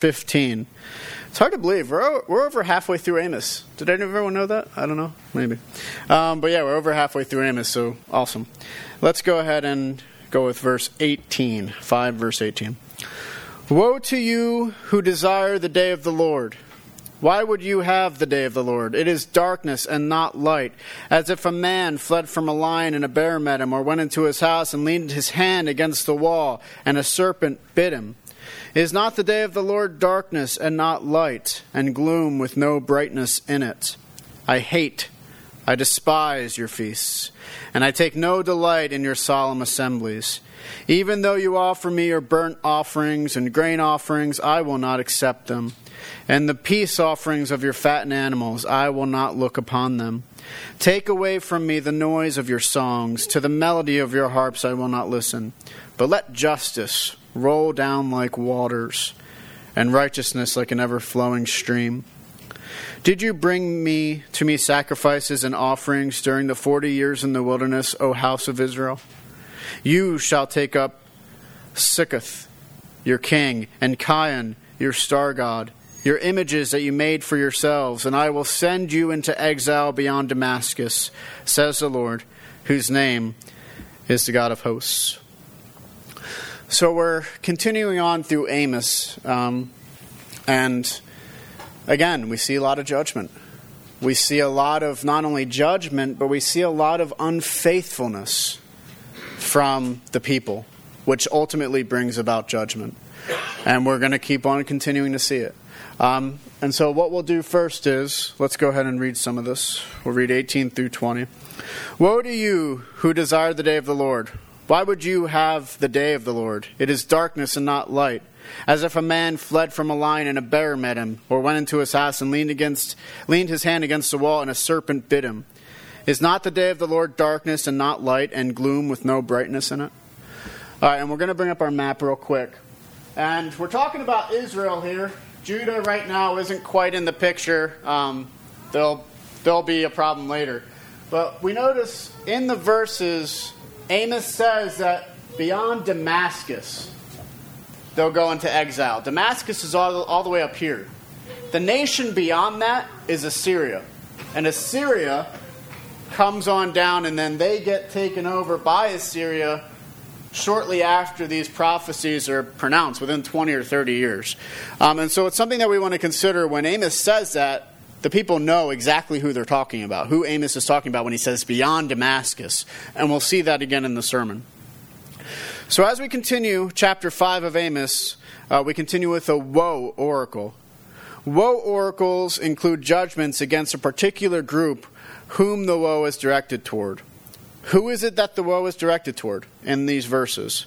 15. It's hard to believe. We're over halfway through Amos. Did everyone know that? I don't know. Maybe. But yeah, we're over halfway through Amos, so awesome. Let's go ahead and go with verse 18. 5 verse 18. Woe to you who desire the day of the Lord. Why would you have the day of the Lord? It is darkness and not light, as if a man fled from a lion and a bear met him, or went into his house and leaned his hand against the wall, and a serpent bit him. Is not the day of the Lord darkness and not light, and gloom with no brightness in it? I despise your feasts, and I take no delight in your solemn assemblies. Even though you offer me your burnt offerings and grain offerings, I will not accept them. And the peace offerings of your fattened animals, I will not look upon them. Take away from me the noise of your songs. To the melody of your harps I will not listen. But let justice roll down like waters, and righteousness like an ever-flowing stream. Did you bring to me sacrifices and offerings during the 40 years in the wilderness, O house of Israel? You shall take up Sikkuth, your king, and Kion, your star god, your images that you made for yourselves, and I will send you into exile beyond Damascus, says the Lord, whose name is the God of hosts. So we're continuing on through Amos, and again, we see a lot of judgment. We see a lot of not only judgment, but we see a lot of unfaithfulness from the people, which ultimately brings about judgment. And we're going to keep on continuing to see it. And so what we'll do first is, let's go ahead and read some of this. We'll read 18 through 20. Woe to you who desire the day of the Lord. Why would you have the day of the Lord? It is darkness and not light, as if a man fled from a lion and a bear met him, or went into his house and leaned his hand against the wall, and a serpent bit him. Is not the day of the Lord darkness and not light, and gloom with no brightness in it? All right, and we're going to bring up our map real quick. And we're talking about Israel here. Judah right now isn't quite in the picture. There'll be a problem later. But we notice in the verses, Amos says that beyond Damascus, they'll go into exile. Damascus is all the way up here. The nation beyond that is Assyria. And Assyria comes on down, and then they get taken over by Assyria shortly after these prophecies are pronounced, within 20 or 30 years. And so it's something that we want to consider when Amos says that. The people know exactly who they're talking about, who Amos is talking about when he says beyond Damascus. And we'll see that again in the sermon. So as we continue, chapter 5 of Amos, we continue with a woe oracle. Woe oracles include judgments against a particular group whom the woe is directed toward. Who is it that the woe is directed toward in these verses?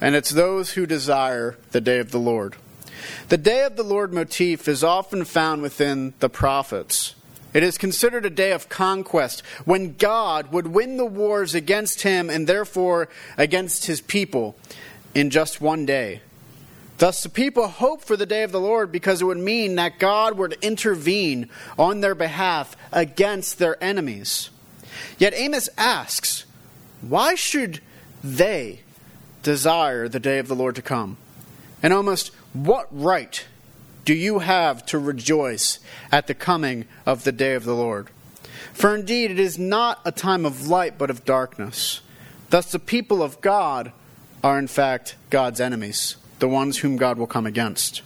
And it's those who desire the day of the Lord. The day of the Lord motif is often found within the prophets. It is considered a day of conquest, when God would win the wars against him and therefore against his people in just one day. Thus the people hope for the day of the Lord because it would mean that God would intervene on their behalf against their enemies. Yet Amos asks, why should they desire the day of the Lord to come? And almost, what right do you have to rejoice at the coming of the day of the Lord? For indeed, it is not a time of light, but of darkness. Thus, the people of God are, in fact, God's enemies, the ones whom God will come against.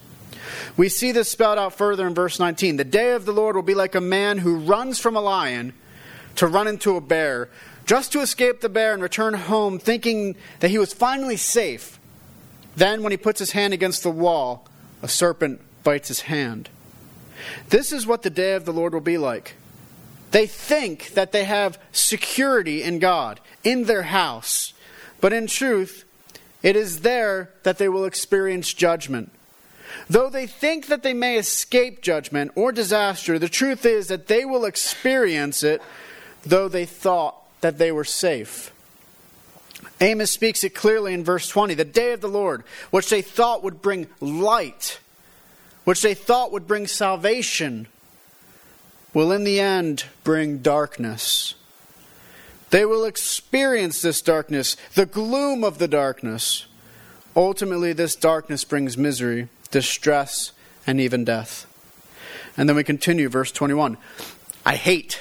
We see this spelled out further in verse 19. The day of the Lord will be like a man who runs from a lion to run into a bear, just to escape the bear and return home, thinking that he was finally safe. Then, when he puts his hand against the wall, a serpent bites his hand. This is what the day of the Lord will be like. They think that they have security in God, in their house. But in truth, it is there that they will experience judgment. Though they think that they may escape judgment or disaster, the truth is that they will experience it, though they thought that they were safe. Amos speaks it clearly in verse 20. The day of the Lord, which they thought would bring light, which they thought would bring salvation, will in the end bring darkness. They will experience this darkness, the gloom of the darkness. Ultimately, this darkness brings misery, distress, and even death. And then we continue, verse 21. I hate,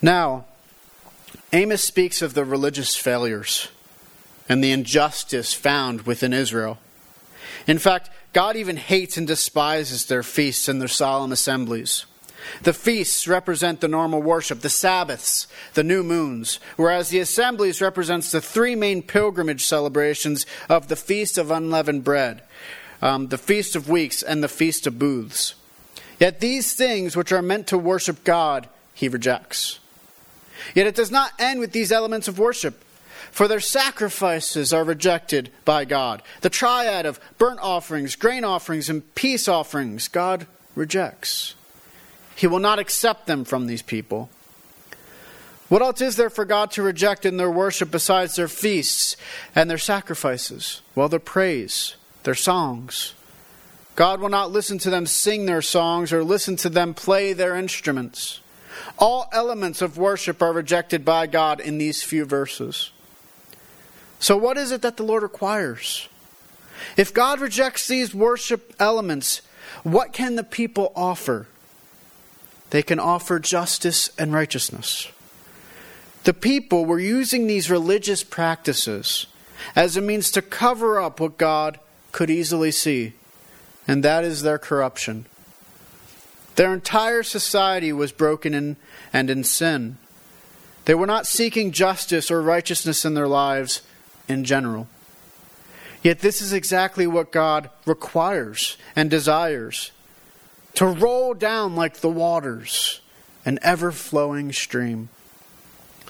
Now, Amos speaks of the religious failures and the injustice found within Israel. In fact, God even hates and despises their feasts and their solemn assemblies. The feasts represent the normal worship, the Sabbaths, the new moons, whereas the assemblies represents the three main pilgrimage celebrations of the Feast of Unleavened Bread, the Feast of Weeks, and the Feast of Booths. Yet these things which are meant to worship God, he rejects. Yet it does not end with these elements of worship, for their sacrifices are rejected by God. The triad of burnt offerings, grain offerings, and peace offerings, God rejects. He will not accept them from these people. What else is there for God to reject in their worship besides their feasts and their sacrifices? Well, their praise, their songs. God will not listen to them sing their songs or listen to them play their instruments. All elements of worship are rejected by God in these few verses. So what is it that the Lord requires? If God rejects these worship elements, what can the people offer? They can offer justice and righteousness. The people were using these religious practices as a means to cover up what God could easily see, and that is their corruption. Their entire society was broken in and in sin. They were not seeking justice or righteousness in their lives in general. Yet this is exactly what God requires and desires, to roll down like the waters, an ever-flowing stream.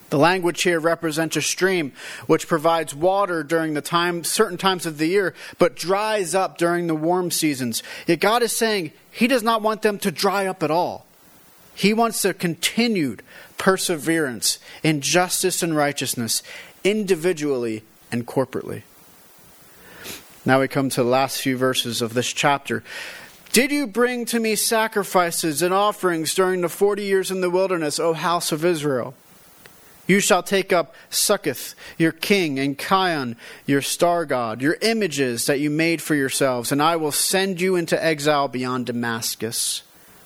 The language here represents a stream which provides water during the certain times of the year, but dries up during the warm seasons. Yet God is saying he does not want them to dry up at all. He wants their continued perseverance in justice and righteousness, individually and corporately. Now we come to the last few verses of this chapter. Did you bring to me sacrifices and offerings during the 40 years in the wilderness, O house of Israel? You shall take up Sikkuth, your king, and Kion, your star god, your images that you made for yourselves, and I will send you into exile beyond Damascus,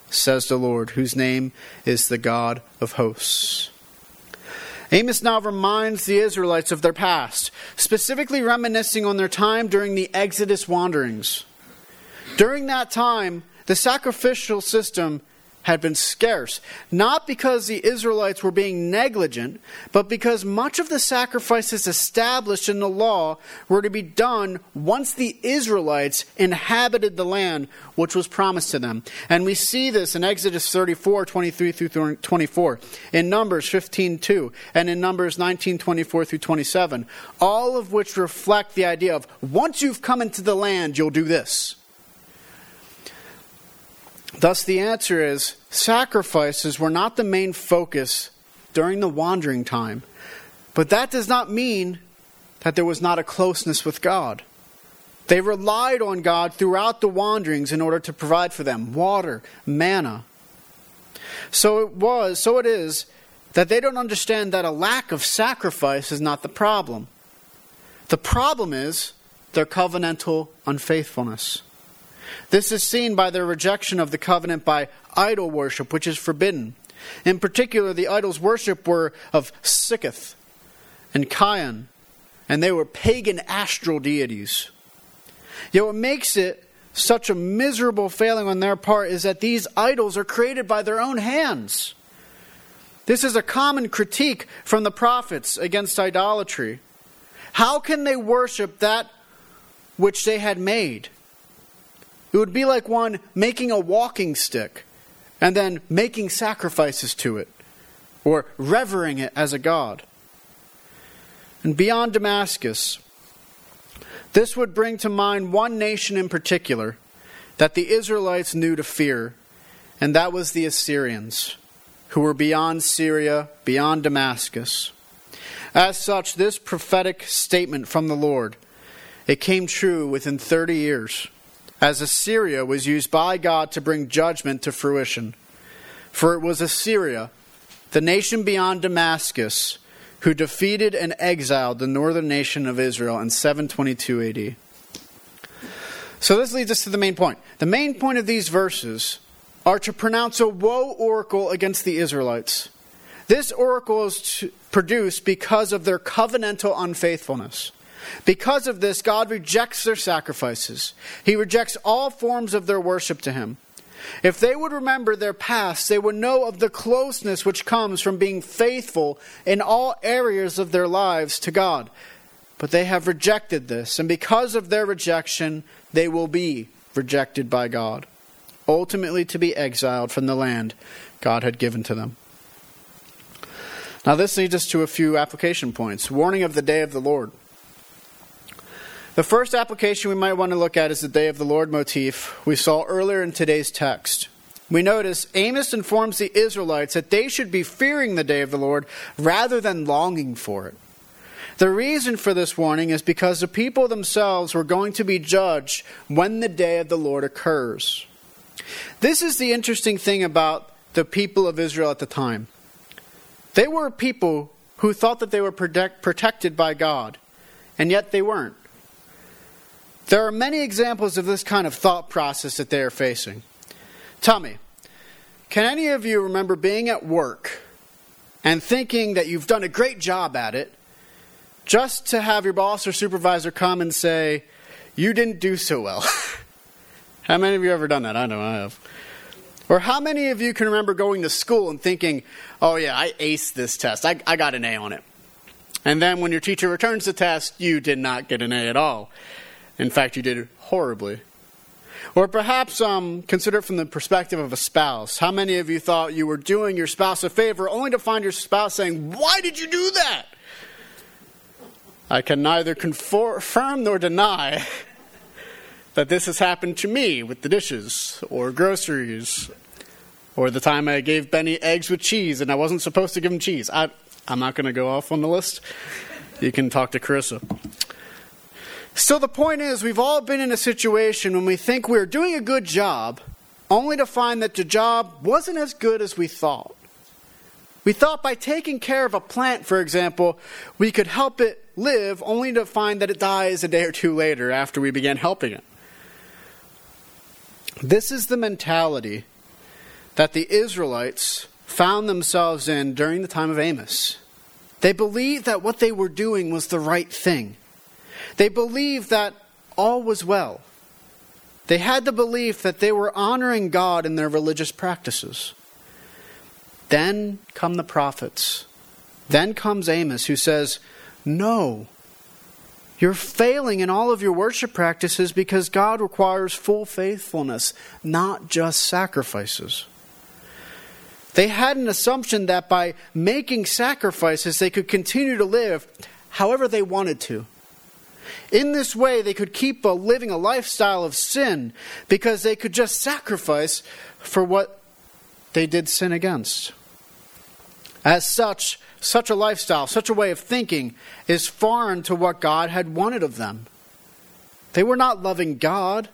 says the Lord, whose name is the God of hosts. Amos now reminds the Israelites of their past, specifically reminiscing on their time during the Exodus wanderings. During that time, the sacrificial system had been scarce, not because the Israelites were being negligent, but because much of the sacrifices established in the law were to be done once the Israelites inhabited the land which was promised to them. And we see this in Exodus 34:23-24, in Numbers 15:2, and in Numbers 19:24-27, all of which reflect the idea of once you've come into the land, you'll do this. Thus, the answer is, sacrifices were not the main focus during the wandering time. But that does not mean that there was not a closeness with God. They relied on God throughout the wanderings in order to provide for them water, manna. So it is that they don't understand that a lack of sacrifice is not the problem. The problem is their covenantal unfaithfulness. This is seen by their rejection of the covenant by idol worship, which is forbidden. In particular, the idols' worship were of Sikkuth and Kion, and they were pagan astral deities. Yet what makes it such a miserable failing on their part is that these idols are created by their own hands. This is a common critique from the prophets against idolatry. How can they worship that which they had made? It would be like one making a walking stick and then making sacrifices to it or revering it as a god. And beyond Damascus, this would bring to mind one nation in particular, that the Israelites knew to fear, and that was the Assyrians, who were beyond Syria, beyond Damascus. As such, this prophetic statement from the Lord, it came true within 30 years, as Assyria was used by God to bring judgment to fruition. For it was Assyria, the nation beyond Damascus, who defeated and exiled the northern nation of Israel in 722 AD. So this leads us to the main point. The main point of these verses are to pronounce a woe oracle against the Israelites. This oracle is produced because of their covenantal unfaithfulness. Because of this, God rejects their sacrifices. He rejects all forms of their worship to him. If they would remember their past, they would know of the closeness which comes from being faithful in all areas of their lives to God. But they have rejected this, and because of their rejection, they will be rejected by God, ultimately to be exiled from the land God had given to them. Now this leads us to a few application points. Warning of the day of the Lord. The first application we might want to look at is the day of the Lord motif we saw earlier in today's text. We notice Amos informs the Israelites that they should be fearing the day of the Lord rather than longing for it. The reason for this warning is because the people themselves were going to be judged when the day of the Lord occurs. This is the interesting thing about the people of Israel at the time. They were a people who thought that they were protected by God, and yet they weren't. There are many examples of this kind of thought process that they are facing. Tell me, can any of you remember being at work and thinking that you've done a great job at it, just to have your boss or supervisor come and say, you didn't do so well? How many of you have ever done that? I know I have. Or how many of you can remember going to school and thinking, oh yeah, I aced this test. I got an A on it. And then when your teacher returns the test, you did not get an A at all. In fact, you did horribly. Or perhaps consider it from the perspective of a spouse. How many of you thought you were doing your spouse a favor only to find your spouse saying, why did you do that? I can neither confirm nor deny that this has happened to me with the dishes or groceries or the time I gave Benny eggs with cheese and I wasn't supposed to give him cheese. I'm not going to go off on the list. You can talk to Carissa. Still, the point is we've all been in a situation when we think we're doing a good job only to find that the job wasn't as good as we thought. We thought by taking care of a plant, for example, we could help it live only to find that it dies a day or two later after we began helping it. This is the mentality that the Israelites found themselves in during the time of Amos. They believed that what they were doing was the right thing. They believed that all was well. They had the belief that they were honoring God in their religious practices. Then come the prophets. Then comes Amos, who says, no, you're failing in all of your worship practices because God requires full faithfulness, not just sacrifices. They had an assumption that by making sacrifices, they could continue to live however they wanted to. In this way, they could keep living a lifestyle of sin because they could just sacrifice for what they did sin against. As such, such a lifestyle, such a way of thinking is foreign to what God had wanted of them. They were not loving God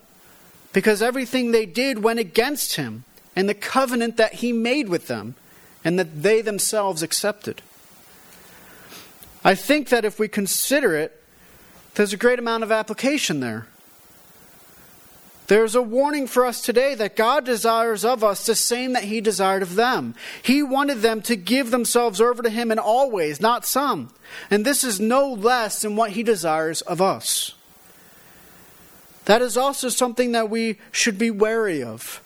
because everything they did went against him and the covenant that he made with them and that they themselves accepted. I think that if we consider it, there's a great amount of application there. There's a warning for us today that God desires of us the same that he desired of them. He wanted them to give themselves over to him in all ways, not some. And this is no less than what he desires of us. That is also something that we should be wary of.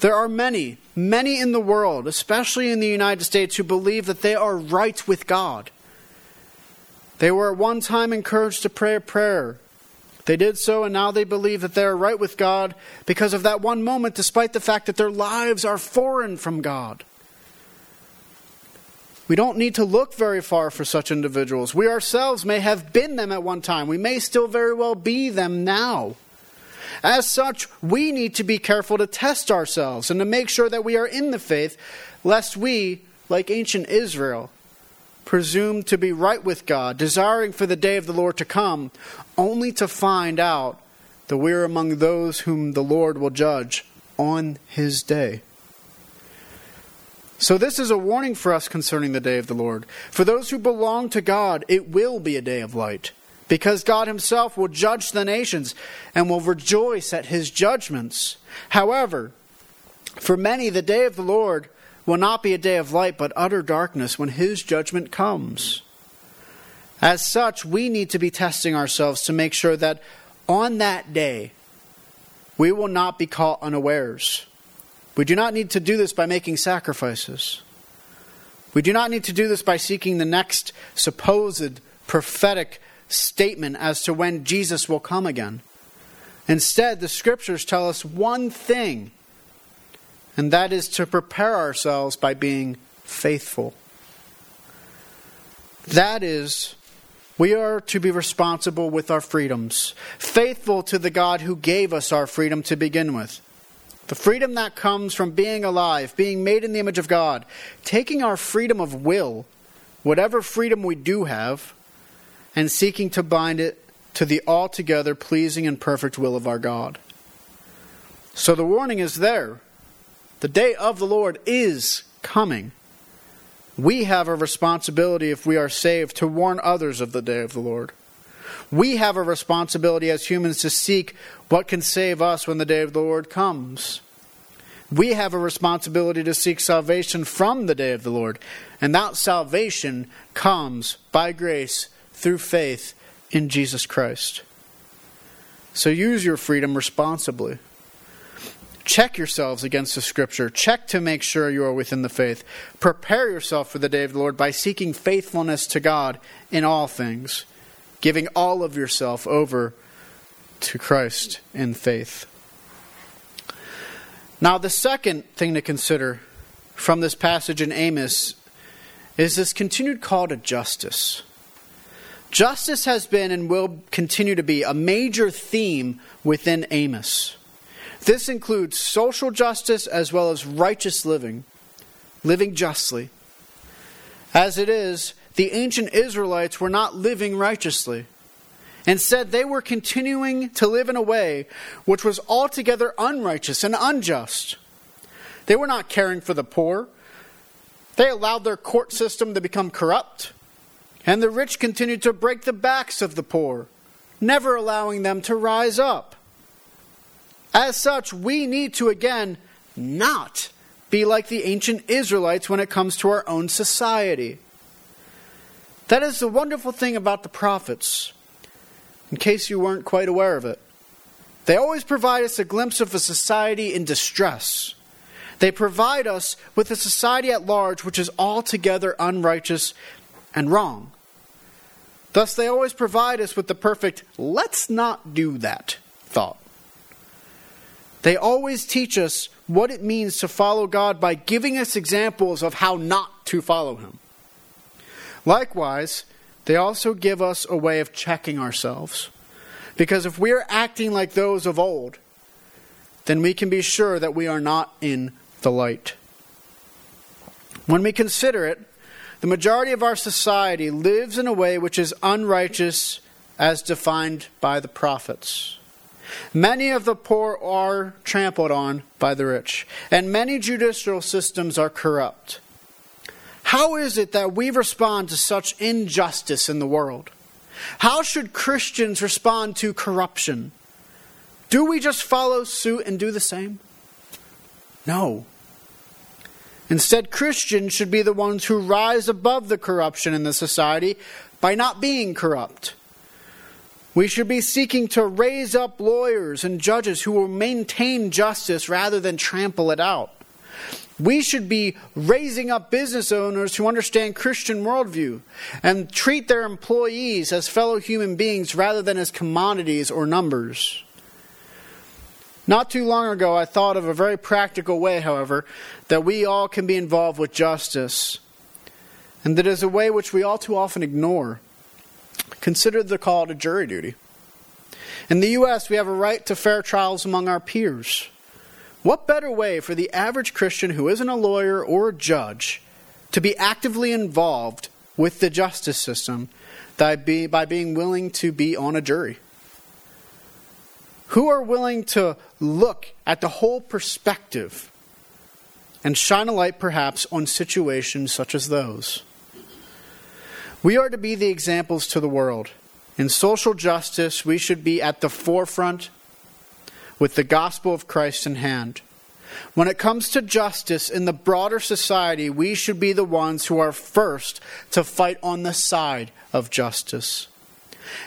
There are many, many in the world, especially in the United States, who believe that they are right with God. They were at one time encouraged to pray a prayer. They did so, and now they believe that they are right with God because of that one moment, despite the fact that their lives are foreign from God. We don't need to look very far for such individuals. We ourselves may have been them at one time. We may still very well be them now. As such, we need to be careful to test ourselves and to make sure that we are in the faith, lest we, like ancient Israel, presume to be right with God, desiring for the day of the Lord to come, only to find out that we are among those whom the Lord will judge on his day. So this is a warning for us concerning the day of the Lord. For those who belong to God, it will be a day of light, because God himself will judge the nations and will rejoice at his judgments. However, for many, the day of the Lord will not be a day of light, but utter darkness when his judgment comes. As such, we need to be testing ourselves to make sure that on that day, we will not be caught unawares. We do not need to do this by making sacrifices. We do not need to do this by seeking the next supposed prophetic statement as to when Jesus will come again. Instead, the scriptures tell us one thing, and that is to prepare ourselves by being faithful. That is, we are to be responsible with our freedoms, faithful to the God who gave us our freedom to begin with. The freedom that comes from being alive, being made in the image of God, taking our freedom of will, whatever freedom we do have, and seeking to bind it to the altogether pleasing and perfect will of our God. So the warning is there. The day of the Lord is coming. We have a responsibility, if we are saved, to warn others of the day of the Lord. We have a responsibility as humans to seek what can save us when the day of the Lord comes. We have a responsibility to seek salvation from the day of the Lord. And that salvation comes by grace through faith in Jesus Christ. So use your freedom responsibly. Check yourselves against the scripture. Check to make sure you are within the faith. Prepare yourself for the day of the Lord by seeking faithfulness to God in all things, giving all of yourself over to Christ in faith. Now, the second thing to consider from this passage in Amos is this continued call to justice. Justice has been and will continue to be a major theme within Amos. This includes social justice as well as righteous living, living justly. As it is, the ancient Israelites were not living righteously. Instead, they were continuing to live in a way which was altogether unrighteous and unjust. They were not caring for the poor. They allowed their court system to become corrupt, and the rich continued to break the backs of the poor, never allowing them to rise up. As such, we need to, again, not be like the ancient Israelites when it comes to our own society. That is the wonderful thing about the prophets, in case you weren't quite aware of it. They always provide us a glimpse of a society in distress. They provide us with a society at large which is altogether unrighteous and wrong. Thus, they always provide us with the perfect, let's not do that thought. They always teach us what it means to follow God by giving us examples of how not to follow him. Likewise, they also give us a way of checking ourselves. Because if we're acting like those of old, then we can be sure that we are not in the light. When we consider it, the majority of our society lives in a way which is unrighteous as defined by the prophets. Many of the poor are trampled on by the rich, and many judicial systems are corrupt. How is it that we respond to such injustice in the world? How should Christians respond to corruption? Do we just follow suit and do the same? No. Instead, Christians should be the ones who rise above the corruption in the society by not being corrupt. We should be seeking to raise up lawyers and judges who will maintain justice rather than trample it out. We should be raising up business owners who understand Christian worldview and treat their employees as fellow human beings rather than as commodities or numbers. Not too long ago, I thought of a very practical way, however, that we all can be involved with justice. And that is a way which we all too often ignore. Consider the call to jury duty. In the U.S., we have a right to fair trials among our peers. What better way for the average Christian who isn't a lawyer or a judge to be actively involved with the justice system than by being willing to be on a jury? Who are willing to look at the whole perspective and shine a light perhaps on situations such as those? We are to be the examples to the world. In social justice, we should be at the forefront with the gospel of Christ in hand. When it comes to justice in the broader society, we should be the ones who are first to fight on the side of justice.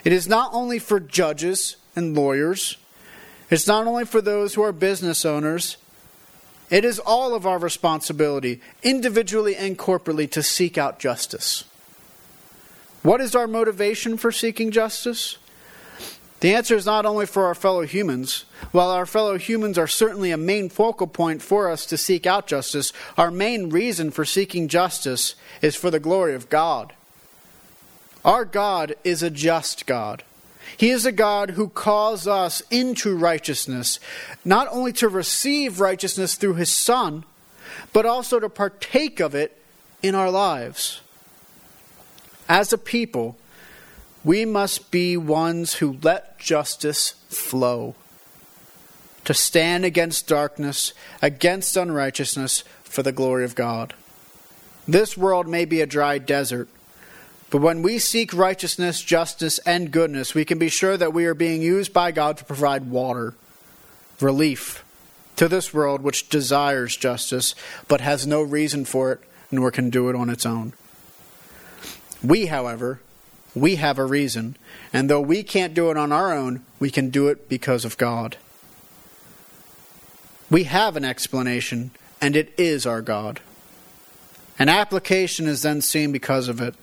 It is not only for judges and lawyers. It's not only for those who are business owners. It is all of our responsibility, individually and corporately, to seek out justice. What is our motivation for seeking justice? The answer is not only for our fellow humans. While our fellow humans are certainly a main focal point for us to seek out justice, our main reason for seeking justice is for the glory of God. Our God is a just God. He is a God who calls us into righteousness, not only to receive righteousness through His Son, but also to partake of it in our lives. As a people, we must be ones who let justice flow, to stand against darkness, against unrighteousness, for the glory of God. This world may be a dry desert, but when we seek righteousness, justice, and goodness, we can be sure that we are being used by God to provide water, relief to this world which desires justice, but has no reason for it, nor can do it on its own. We, however, we have a reason, and though we can't do it on our own, we can do it because of God. We have an explanation, and it is our God. An application is then seen because of it.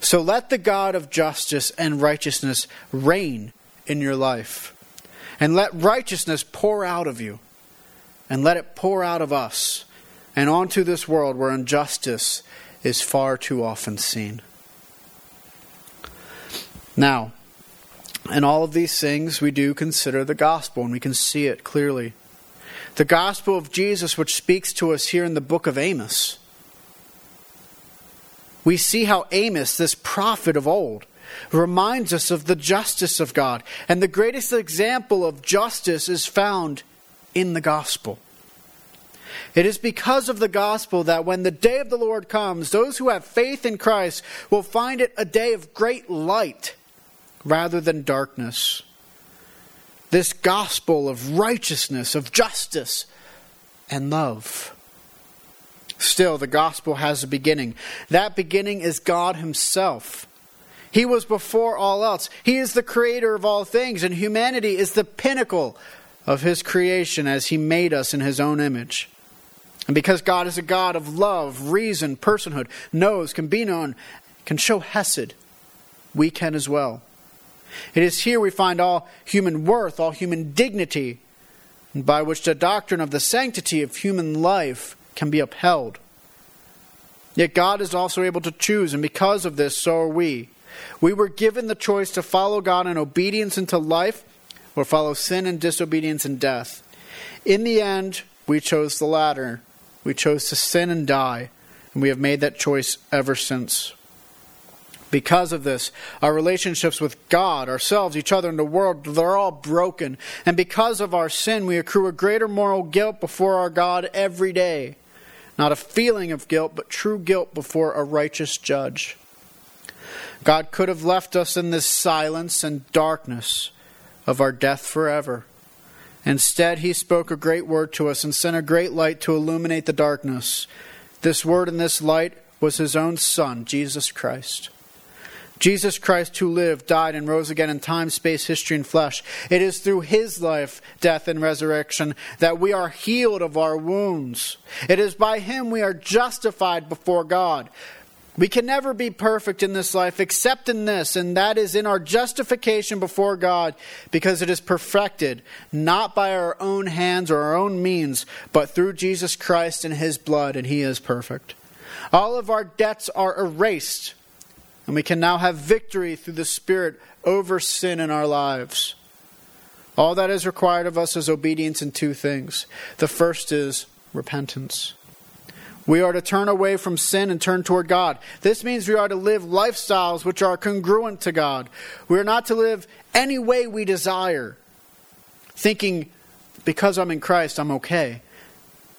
So let the God of justice and righteousness reign in your life. And let righteousness pour out of you. And let it pour out of us. And onto this world where injustice is far too often seen. Now, in all of these things, we do consider the gospel. And we can see it clearly. The gospel of Jesus, which speaks to us here in the book of Amos. We see how Amos, this prophet of old, reminds us of the justice of God. And the greatest example of justice is found in the gospel. It is because of the gospel that when the day of the Lord comes, those who have faith in Christ will find it a day of great light rather than darkness. This gospel of righteousness, of justice, and love. Still, the gospel has a beginning. That beginning is God Himself. He was before all else. He is the creator of all things, and humanity is the pinnacle of His creation as He made us in His own image. And because God is a God of love, reason, personhood, knows, can be known, can show hesed, we can as well. It is here we find all human worth, all human dignity, and by which the doctrine of the sanctity of human life can be upheld. Yet God is also able to choose, and because of this, so are we. We were given the choice to follow God in obedience into life, or follow sin and disobedience in death. In the end, we chose the latter. We chose to sin and die, and we have made that choice ever since. Because of this, our relationships with God, ourselves, each other, and the world, they're all broken. And because of our sin, we accrue a greater moral guilt before our God every day. Not a feeling of guilt, but true guilt before a righteous judge. God could have left us in this silence and darkness of our death forever. Instead, He spoke a great word to us and sent a great light to illuminate the darkness. This word and this light was His own Son, Jesus Christ. Jesus Christ, who lived, died, and rose again in time, space, history, and flesh. It is through His life, death, and resurrection that we are healed of our wounds. It is by Him we are justified before God. We can never be perfect in this life except in this, and that is in our justification before God, because it is perfected, not by our own hands or our own means, but through Jesus Christ and His blood, and He is perfect. All of our debts are erased, and we can now have victory through the Spirit over sin in our lives. All that is required of us is obedience in two things. The first is repentance. We are to turn away from sin and turn toward God. This means we are to live lifestyles which are congruent to God. We are not to live any way we desire, thinking, because I'm in Christ, I'm okay.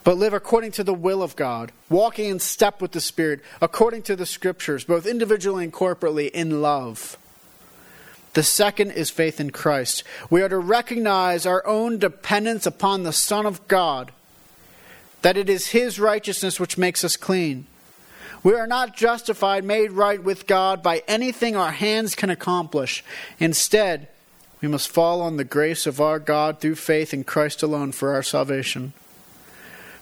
But live according to the will of God, walking in step with the Spirit, according to the Scriptures, both individually and corporately, in love. The second is faith in Christ. We are to recognize our own dependence upon the Son of God, that it is His righteousness which makes us clean. We are not justified, made right with God by anything our hands can accomplish. Instead, we must fall on the grace of our God through faith in Christ alone for our salvation.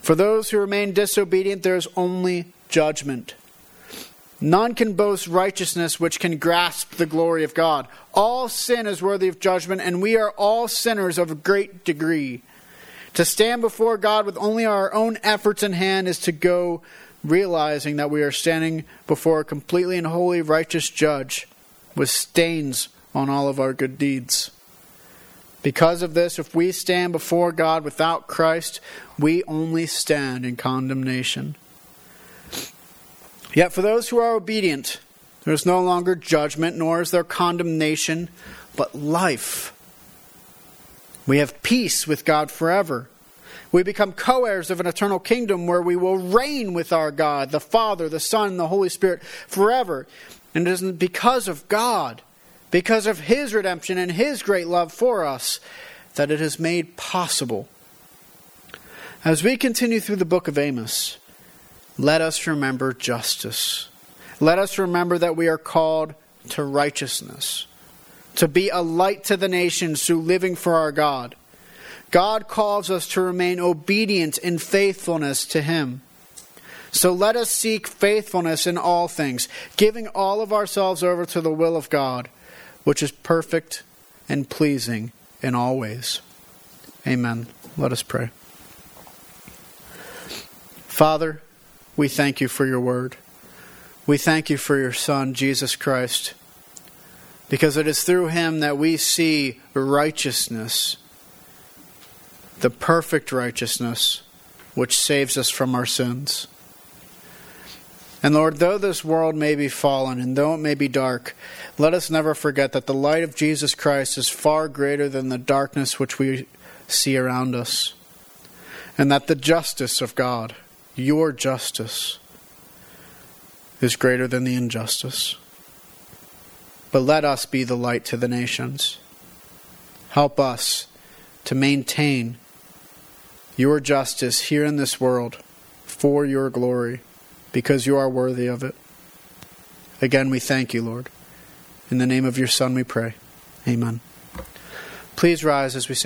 For those who remain disobedient, there is only judgment. None can boast righteousness which can grasp the glory of God. All sin is worthy of judgment, and we are all sinners of a great degree. To stand before God with only our own efforts in hand is to go realizing that we are standing before a completely and wholly righteous judge with stains on all of our good deeds. Because of this, if we stand before God without Christ, we only stand in condemnation. Yet for those who are obedient, there is no longer judgment, nor is there condemnation, but life. We have peace with God forever. We become co-heirs of an eternal kingdom where we will reign with our God, the Father, the Son, and the Holy Spirit forever. And it is because of God, because of His redemption and His great love for us, that it is made possible. As we continue through the book of Amos, let us remember justice. Let us remember that we are called to righteousness, to be a light to the nations through living for our God. God calls us to remain obedient in faithfulness to Him. So let us seek faithfulness in all things, giving all of ourselves over to the will of God, which is perfect and pleasing in all ways. Amen. Let us pray. Father, we thank You for Your word. We thank You for Your Son, Jesus Christ, because it is through Him that we see righteousness, the perfect righteousness, which saves us from our sins. And Lord, though this world may be fallen and though it may be dark, let us never forget that the light of Jesus Christ is far greater than the darkness which we see around us. And that the justice of God, Your justice, is greater than the injustice. But let us be the light to the nations. Help us to maintain Your justice here in this world for Your glory, because You are worthy of it. Again, we thank You, Lord. In the name of Your Son we pray. Amen. Please rise as we sing.